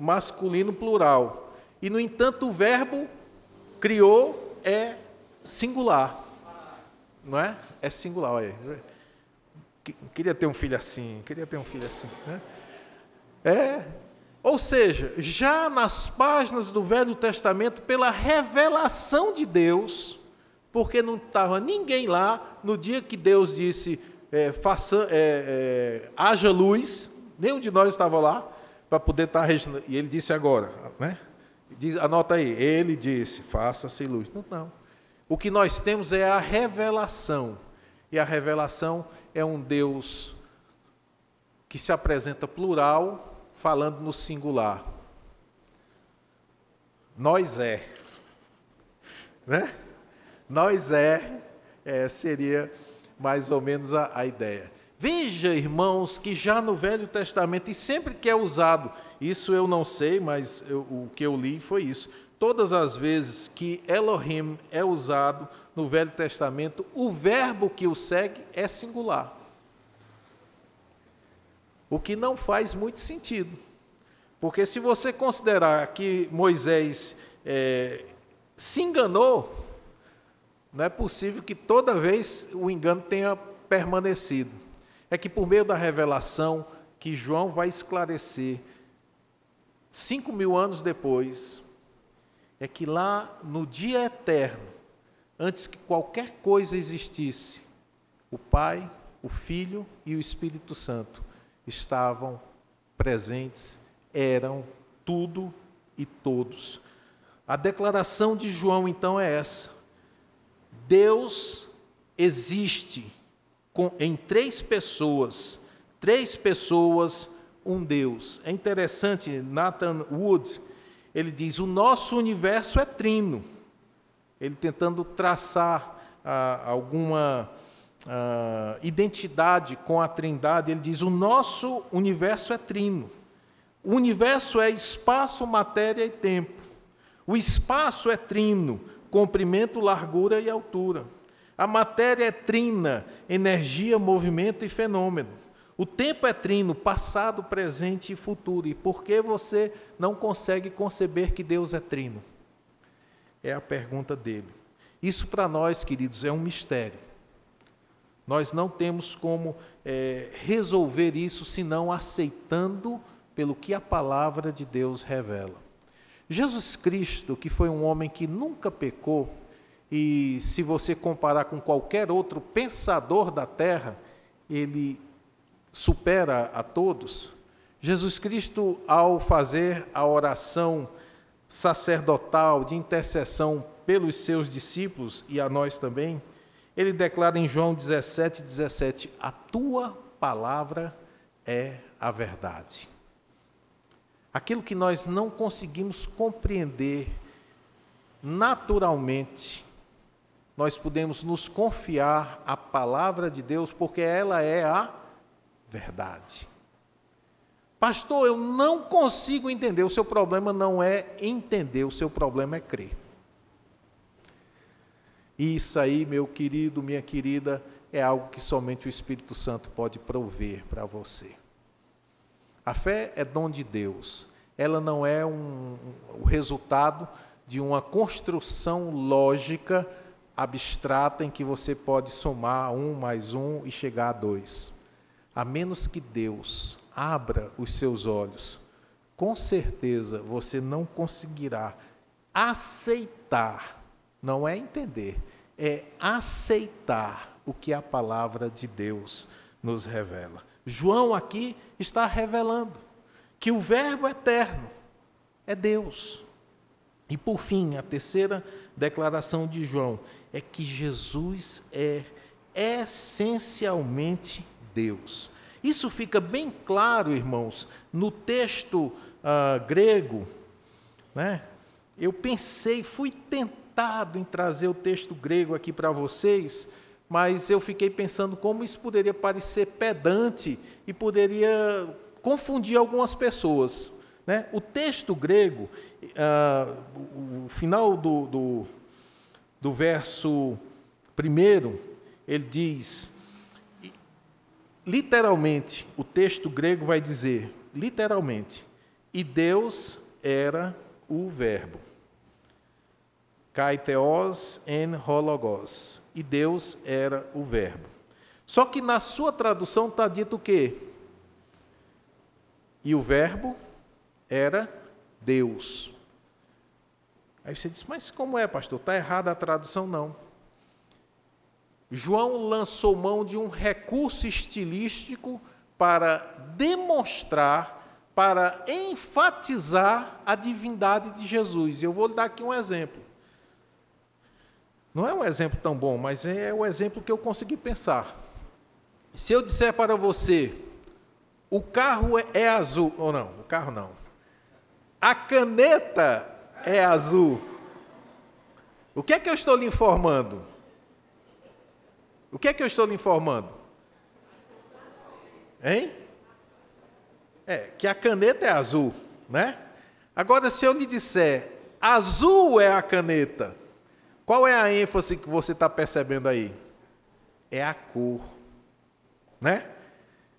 Masculino plural. E, no entanto, o verbo criou é singular, não é? É singular, olha aí. Queria ter um filho assim, queria ter um filho assim, né? É, ou seja, já nas páginas do Velho Testamento, pela revelação de Deus... Porque não estava ninguém lá no dia que Deus disse, é, faça, é, é, haja luz, nenhum de nós estava lá para poder estar registrando. E ele disse agora, né? Diz, anota aí, ele disse, faça-se luz. Não, não. O que nós temos é a revelação. E a revelação é um Deus que se apresenta plural, falando no singular. Nós é. Né? Nós é, é, seria mais ou menos a, a ideia. Veja, irmãos, que já no Velho Testamento, e sempre que é usado, isso eu não sei, mas eu, o que eu li foi isso, todas as vezes que Elohim é usado no Velho Testamento, o verbo que o segue é singular. O que não faz muito sentido. Porque se você considerar que Moisés é, se enganou... Não é possível que toda vez o engano tenha permanecido. É que por meio da revelação que João vai esclarecer, cinco mil anos depois, é que lá no dia eterno, antes que qualquer coisa existisse, o Pai, o Filho e o Espírito Santo estavam presentes, eram tudo e todos. A declaração de João, então, é essa. Deus existe em três pessoas, três pessoas, um Deus. É interessante, Nathan Wood, ele diz, o nosso universo é trino. Ele tentando traçar ah, alguma ah, identidade com a Trindade, ele diz, o nosso universo é trino. O universo é espaço, matéria e tempo. O espaço é trino. Comprimento, largura e altura. A matéria é trina, energia, movimento e fenômeno. O tempo é trino, passado, presente e futuro. E por que você não consegue conceber que Deus é trino? É a pergunta dele. Isso para nós, queridos, é um mistério. Nós não temos como é, resolver isso, senão aceitando pelo que a palavra de Deus revela. Jesus Cristo, que foi um homem que nunca pecou, e se você comparar com qualquer outro pensador da terra, ele supera a todos. Jesus Cristo, ao fazer a oração sacerdotal de intercessão pelos seus discípulos e a nós também, ele declara em João dezessete, dezessete, a tua palavra é a verdade. Aquilo que nós não conseguimos compreender naturalmente, nós podemos nos confiar à palavra de Deus, porque ela é a verdade. Pastor, eu não consigo entender. O seu problema não é entender, o seu problema é crer. E isso aí, meu querido, minha querida, é algo que somente o Espírito Santo pode prover para você. A fé é dom de Deus. Ela não é um, um, o resultado de uma construção lógica abstrata em que você pode somar um mais um e chegar a dois. A menos que Deus abra os seus olhos, com certeza você não conseguirá aceitar, não é entender, é aceitar o que a palavra de Deus nos revela. João aqui está revelando que o Verbo eterno é Deus. E por fim, a terceira declaração de João é que Jesus é essencialmente Deus. Isso fica bem claro, irmãos, no texto uh, grego, né? Eu pensei, fui tentado em trazer o texto grego aqui para vocês, mas eu fiquei pensando como isso poderia parecer pedante e poderia confundir algumas pessoas, né? O texto grego, uh, o final do, do, do verso primeiro, ele diz, literalmente, o texto grego vai dizer, literalmente, e Deus era o verbo. Kaitheos en hologos. E Deus era o verbo. Só que na sua tradução está dito o quê? E o verbo era Deus. Aí você diz, mas como é, pastor? Está errada a tradução? Não. João lançou mão de um recurso estilístico para demonstrar, para enfatizar a divindade de Jesus. Eu vou lhe dar aqui um exemplo. Não é um exemplo tão bom, mas é o exemplo que eu consegui pensar. Se eu disser para você, o carro é azul, ou não, o carro não, a caneta é azul, o que é que eu estou lhe informando? O que é que eu estou lhe informando? Hein? É, que a caneta é azul, né? Agora, se eu lhe disser, azul é a caneta, qual é a ênfase que você está percebendo aí? É a cor, né?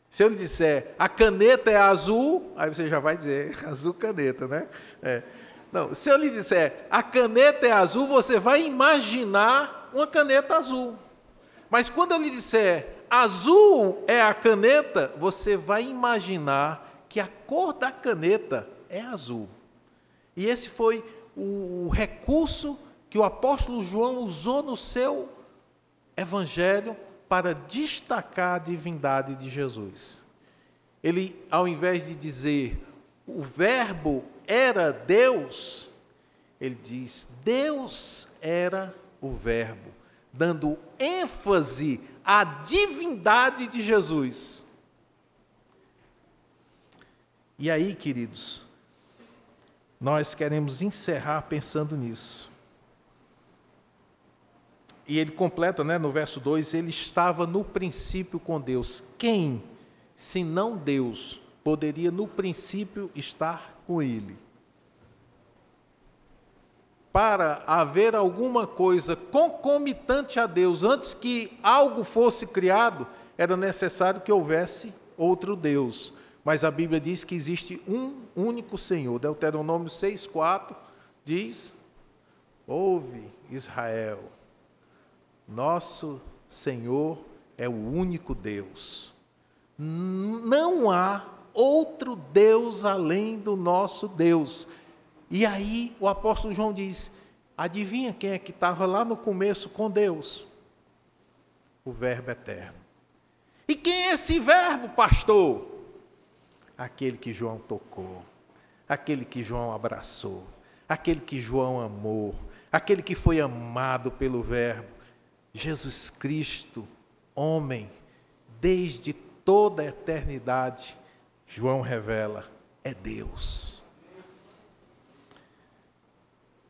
Se eu lhe disser, a caneta é azul, aí você já vai dizer, azul caneta, né? É. Não, se eu lhe disser, a caneta é azul, você vai imaginar uma caneta azul. Mas quando eu lhe disser, azul é a caneta, você vai imaginar que a cor da caneta é azul. E esse foi o recurso que o apóstolo João usou no seu evangelho para destacar a divindade de Jesus. Ele, ao invés de dizer, o verbo era Deus, ele diz, Deus era o verbo, dando ênfase à divindade de Jesus. E aí, queridos, nós queremos encerrar pensando nisso. E ele completa, né, no verso dois, ele estava no princípio com Deus. Quem, se não Deus, poderia no princípio estar com ele? Para haver alguma coisa concomitante a Deus, antes que algo fosse criado, era necessário que houvesse outro Deus. Mas a Bíblia diz que existe um único Senhor. Deuteronômio seis, quatro diz, ouve, Israel, nosso Senhor é o único Deus. Não há outro Deus além do nosso Deus. E aí o apóstolo João diz, adivinha quem é que estava lá no começo com Deus? O Verbo eterno. E quem é esse Verbo, pastor? Aquele que João tocou, aquele que João abraçou, aquele que João amou, aquele que foi amado pelo Verbo. Jesus Cristo, homem, desde toda a eternidade, João revela, é Deus.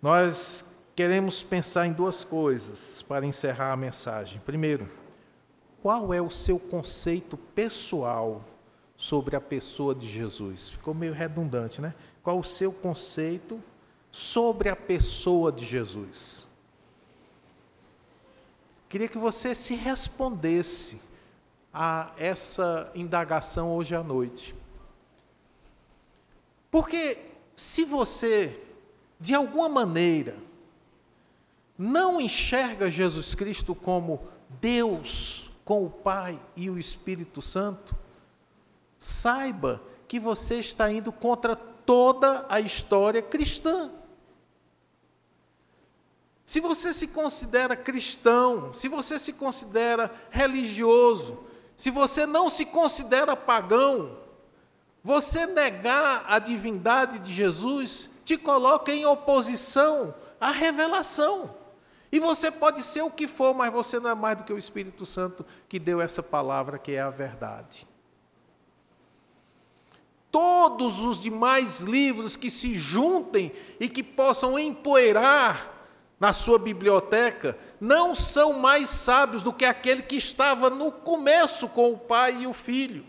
Nós queremos pensar em duas coisas para encerrar a mensagem. Primeiro, qual é o seu conceito pessoal sobre a pessoa de Jesus? Ficou meio redundante, né? Qual o seu conceito sobre a pessoa de Jesus? Queria que você se respondesse a essa indagação hoje à noite. Porque se você, de alguma maneira, não enxerga Jesus Cristo como Deus, com o Pai e o Espírito Santo, saiba que você está indo contra toda a história cristã. Se você se considera cristão, se você se considera religioso, se você não se considera pagão, você negar a divindade de Jesus te coloca em oposição à revelação. E você pode ser o que for, mas você não é mais do que o Espírito Santo que deu essa palavra que é a verdade. Todos os demais livros que se juntem e que possam empoeirar na sua biblioteca, não são mais sábios do que aquele que estava no começo com o Pai e o Filho,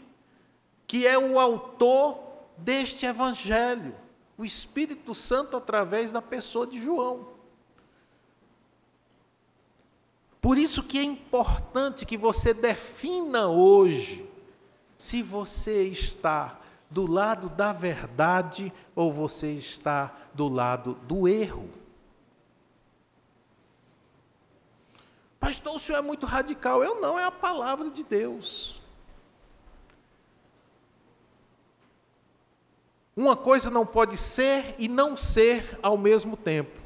que é o autor deste Evangelho, o Espírito Santo através da pessoa de João. Por isso que é importante que você defina hoje se você está do lado da verdade ou você está do lado do erro. Pastor, o senhor é muito radical. Eu não, é a palavra de Deus. Uma coisa não pode ser e não ser ao mesmo tempo.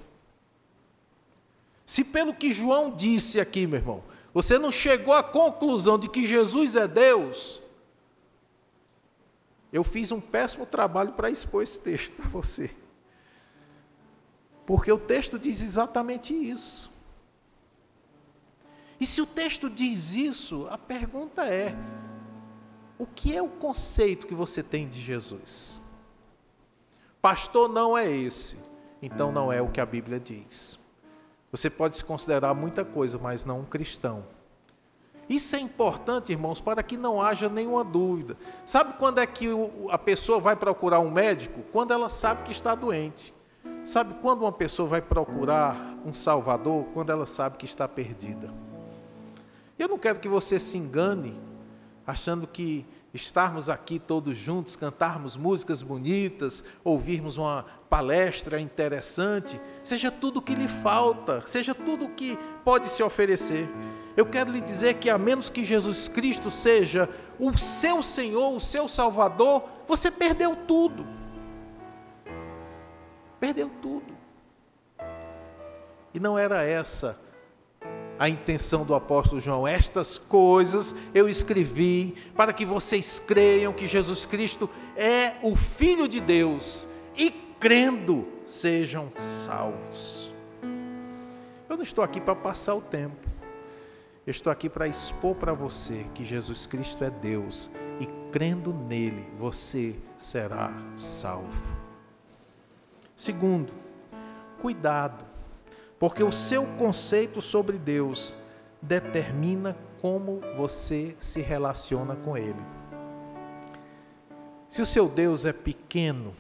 Se pelo que João disse aqui, meu irmão, você não chegou à conclusão de que Jesus é Deus, eu fiz um péssimo trabalho para expor esse texto para você. Porque o texto diz exatamente isso. E se o texto diz isso, a pergunta é, o que é o conceito que você tem de Jesus? Pastor não é esse, então não é o que a Bíblia diz. Você pode se considerar muita coisa, mas não um cristão. Isso é importante, irmãos, para que não haja nenhuma dúvida. Sabe quando é que a pessoa vai procurar um médico? Quando ela sabe que está doente. Sabe quando uma pessoa vai procurar um salvador? Quando ela sabe que está perdida. Eu não quero que você se engane, achando que estarmos aqui todos juntos, cantarmos músicas bonitas, ouvirmos uma palestra interessante, seja tudo o que lhe falta, seja tudo o que pode se oferecer. Eu quero lhe dizer que a menos que Jesus Cristo seja o seu Senhor, o seu Salvador, você perdeu tudo. Perdeu tudo. E não era essa a intenção do apóstolo João. Estas coisas eu escrevi para que vocês creiam que Jesus Cristo é o Filho de Deus e, crendo, sejam salvos. Eu não estou aqui para passar o tempo. Eu estou aqui para expor para você que Jesus Cristo é Deus e, crendo nele, você será salvo. Segundo, cuidado, porque o seu conceito sobre Deus determina como você se relaciona com Ele. Se o seu Deus é pequeno,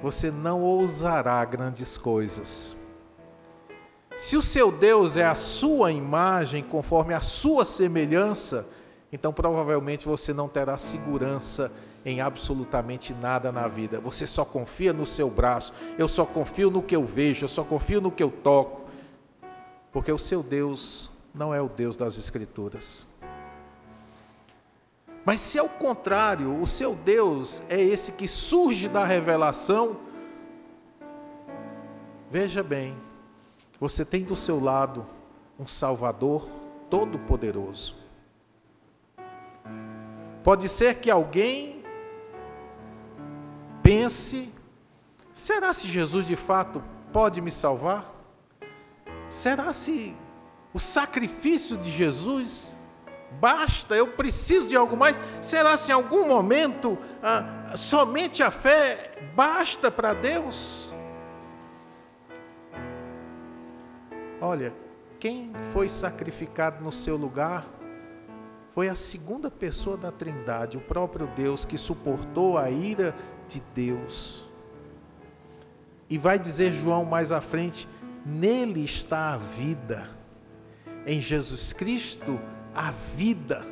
você não ousará grandes coisas. Se o seu Deus é a sua imagem, conforme a sua semelhança, então provavelmente você não terá segurança em absolutamente nada na vida. Você só confia no seu braço, eu só confio no que eu vejo, eu só confio no que eu toco, porque o seu Deus não é o Deus das Escrituras. Mas se ao contrário, o seu Deus é esse que surge da revelação, veja bem, você tem do seu lado um Salvador Todo-Poderoso. Pode ser que alguém pense, será se Jesus de fato pode me salvar? Será se o sacrifício de Jesus basta? Eu preciso de algo mais? Será se em algum momento ah, somente a fé basta para Deus? Olha, quem foi sacrificado no seu lugar foi a segunda pessoa da Trindade, o próprio Deus, que suportou a ira de Deus. E vai dizer João mais à frente, nele está a vida, em Jesus Cristo a vida.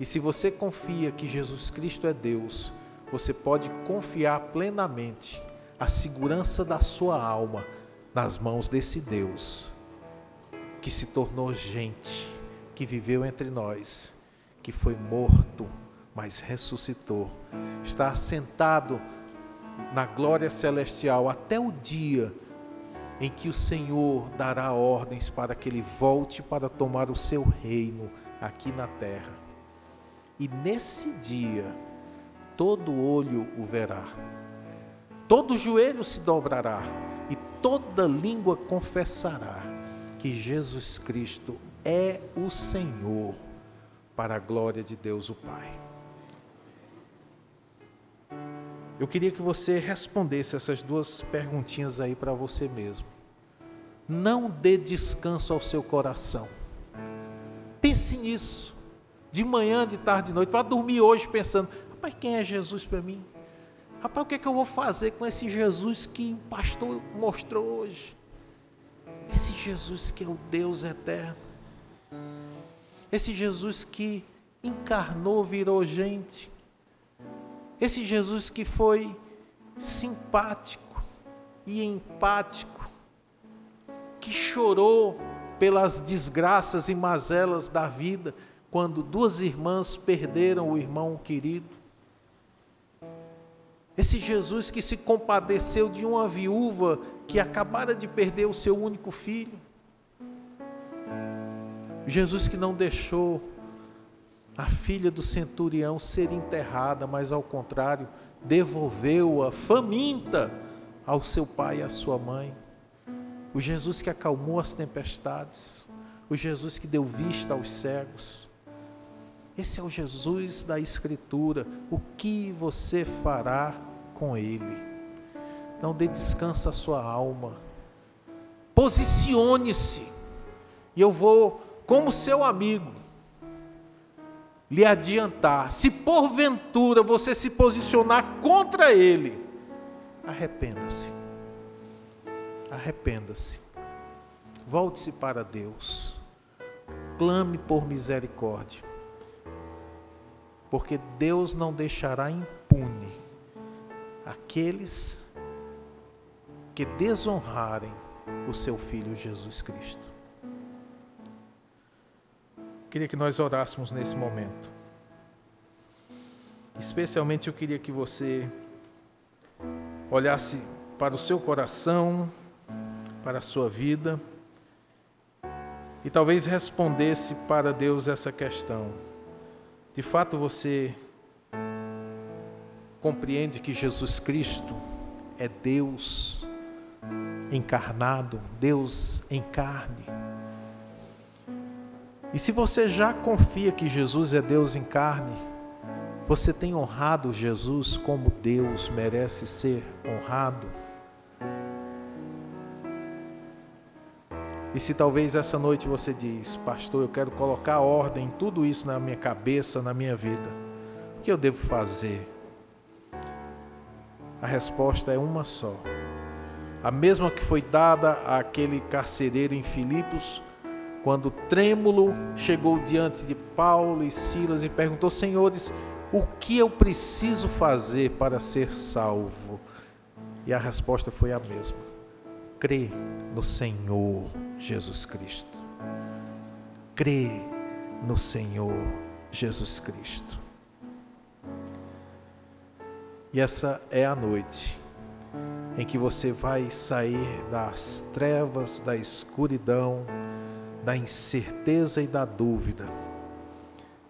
E se você confia que Jesus Cristo é Deus, você pode confiar plenamente a segurança da sua alma nas mãos desse Deus, que se tornou gente, que viveu entre nós, que foi morto, mas ressuscitou, está assentado na glória celestial até o dia em que o Senhor dará ordens para que ele volte para tomar o seu reino aqui na terra. E nesse dia, todo olho o verá, todo joelho se dobrará e toda língua confessará que Jesus Cristo é o Senhor, para a glória de Deus o Pai. Eu queria que você respondesse essas duas perguntinhas aí para você mesmo. Não dê descanso ao seu coração. Pense nisso, de manhã, de tarde, de noite. Vá dormir hoje pensando, rapaz, quem é Jesus para mim? Rapaz, o que é que eu vou fazer com esse Jesus que o pastor mostrou hoje? Esse Jesus que é o Deus eterno, esse Jesus que encarnou, virou gente, esse Jesus que foi simpático e empático, que chorou pelas desgraças e mazelas da vida, quando duas irmãs perderam o irmão querido, esse Jesus que se compadeceu de uma viúva que acabara de perder o seu único filho, Jesus que não deixou a filha do centurião ser enterrada, mas ao contrário, devolveu-a faminta ao seu pai e à sua mãe, o Jesus que acalmou as tempestades, o Jesus que deu vista aos cegos. Esse é o Jesus da Escritura. O que você fará com ele? Não dê descanso à sua alma. Posicione-se. E eu vou, como seu amigo, lhe adiantar. Se porventura você se posicionar contra ele, arrependa-se. Arrependa-se. Volte-se para Deus. Clame por misericórdia. Porque Deus não deixará impune aqueles que desonrarem o seu Filho Jesus Cristo. Queria que nós orássemos nesse momento. Especialmente eu queria que você olhasse para o seu coração, para a sua vida, e talvez respondesse para Deus essa questão. De fato, você compreende que Jesus Cristo é Deus encarnado, Deus em carne? E se você já confia que Jesus é Deus em carne, você tem honrado Jesus como Deus merece ser honrado? E se talvez essa noite você diz, pastor, eu quero colocar ordem em tudo isso na minha cabeça, na minha vida, o que eu devo fazer? A resposta é uma só. A mesma que foi dada àquele carcereiro em Filipos, quando trêmulo chegou diante de Paulo e Silas e perguntou, senhores, o que eu preciso fazer para ser salvo? E a resposta foi a mesma. Crê no Senhor Jesus Cristo. Crê no Senhor Jesus Cristo. E essa é a noite em que você vai sair das trevas, da escuridão, da incerteza e da dúvida,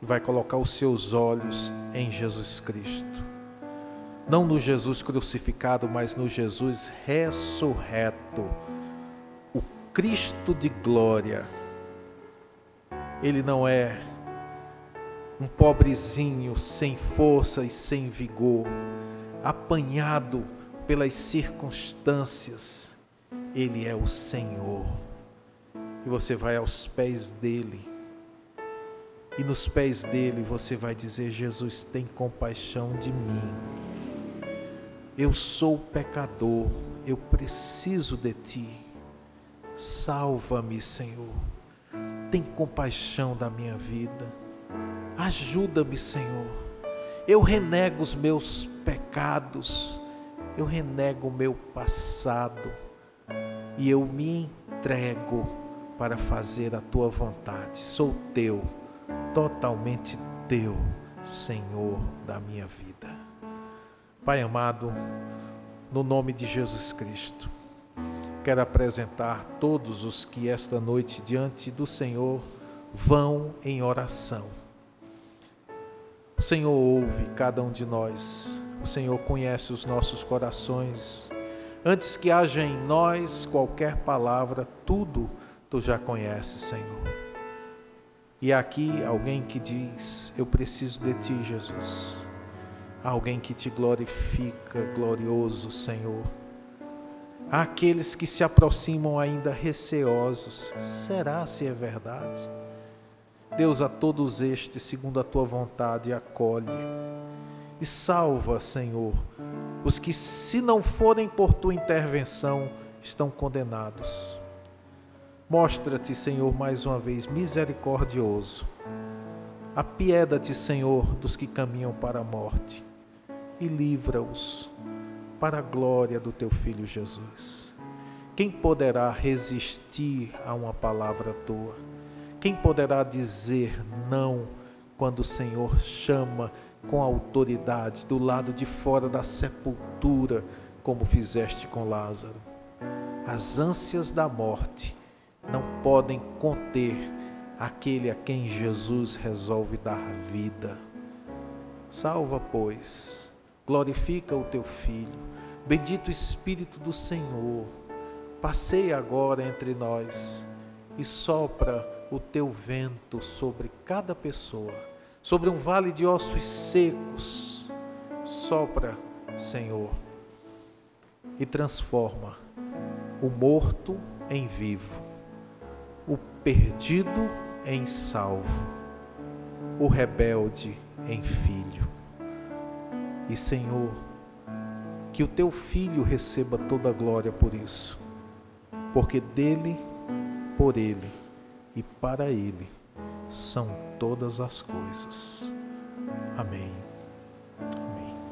e vai colocar os seus olhos em Jesus Cristo. Não no Jesus crucificado, mas no Jesus ressurreto, o Cristo de glória. Ele não é um pobrezinho sem força e sem vigor, apanhado pelas circunstâncias. Ele é o Senhor, e você vai aos pés dEle, e nos pés dEle você vai dizer: Jesus, tem compaixão de mim, eu sou pecador, eu preciso de Ti, salva-me, Senhor, tem compaixão da minha vida, ajuda-me, Senhor, eu renego os meus pecados, eu renego o meu passado, e eu me entrego para fazer a Tua vontade, sou Teu, totalmente Teu, Senhor da minha vida. Pai amado, no nome de Jesus Cristo, quero apresentar todos os que esta noite diante do Senhor vão em oração. O Senhor ouve cada um de nós, o Senhor conhece os nossos corações. Antes que haja em nós qualquer palavra, tudo Tu já conheces, Senhor. E aqui alguém que diz: eu preciso de Ti, Jesus. Alguém que Te glorifica, glorioso Senhor. Há aqueles que se aproximam ainda receosos: será se é verdade? Deus, a todos estes, segundo a Tua vontade, acolhe e salva, Senhor, os que, se não forem por Tua intervenção, estão condenados. Mostra-te, Senhor, mais uma vez misericordioso. Apieda-te, Senhor, dos que caminham para a morte, e livra-os para a glória do Teu Filho Jesus. Quem poderá resistir a uma palavra Tua? Quem poderá dizer não quando o Senhor chama com autoridade do lado de fora da sepultura, como fizeste com Lázaro? As ânsias da morte não podem conter aquele a quem Jesus resolve dar vida. Salva, pois, glorifica o Teu Filho, bendito Espírito do Senhor, passeia agora entre nós e sopra o Teu vento sobre cada pessoa, sobre um vale de ossos secos. Sopra, Senhor, e transforma o morto em vivo, o perdido em salvo, o rebelde em filho. E, Senhor, que o Teu Filho receba toda a glória por isso, porque dele, por ele e para ele são todas as coisas. Amém.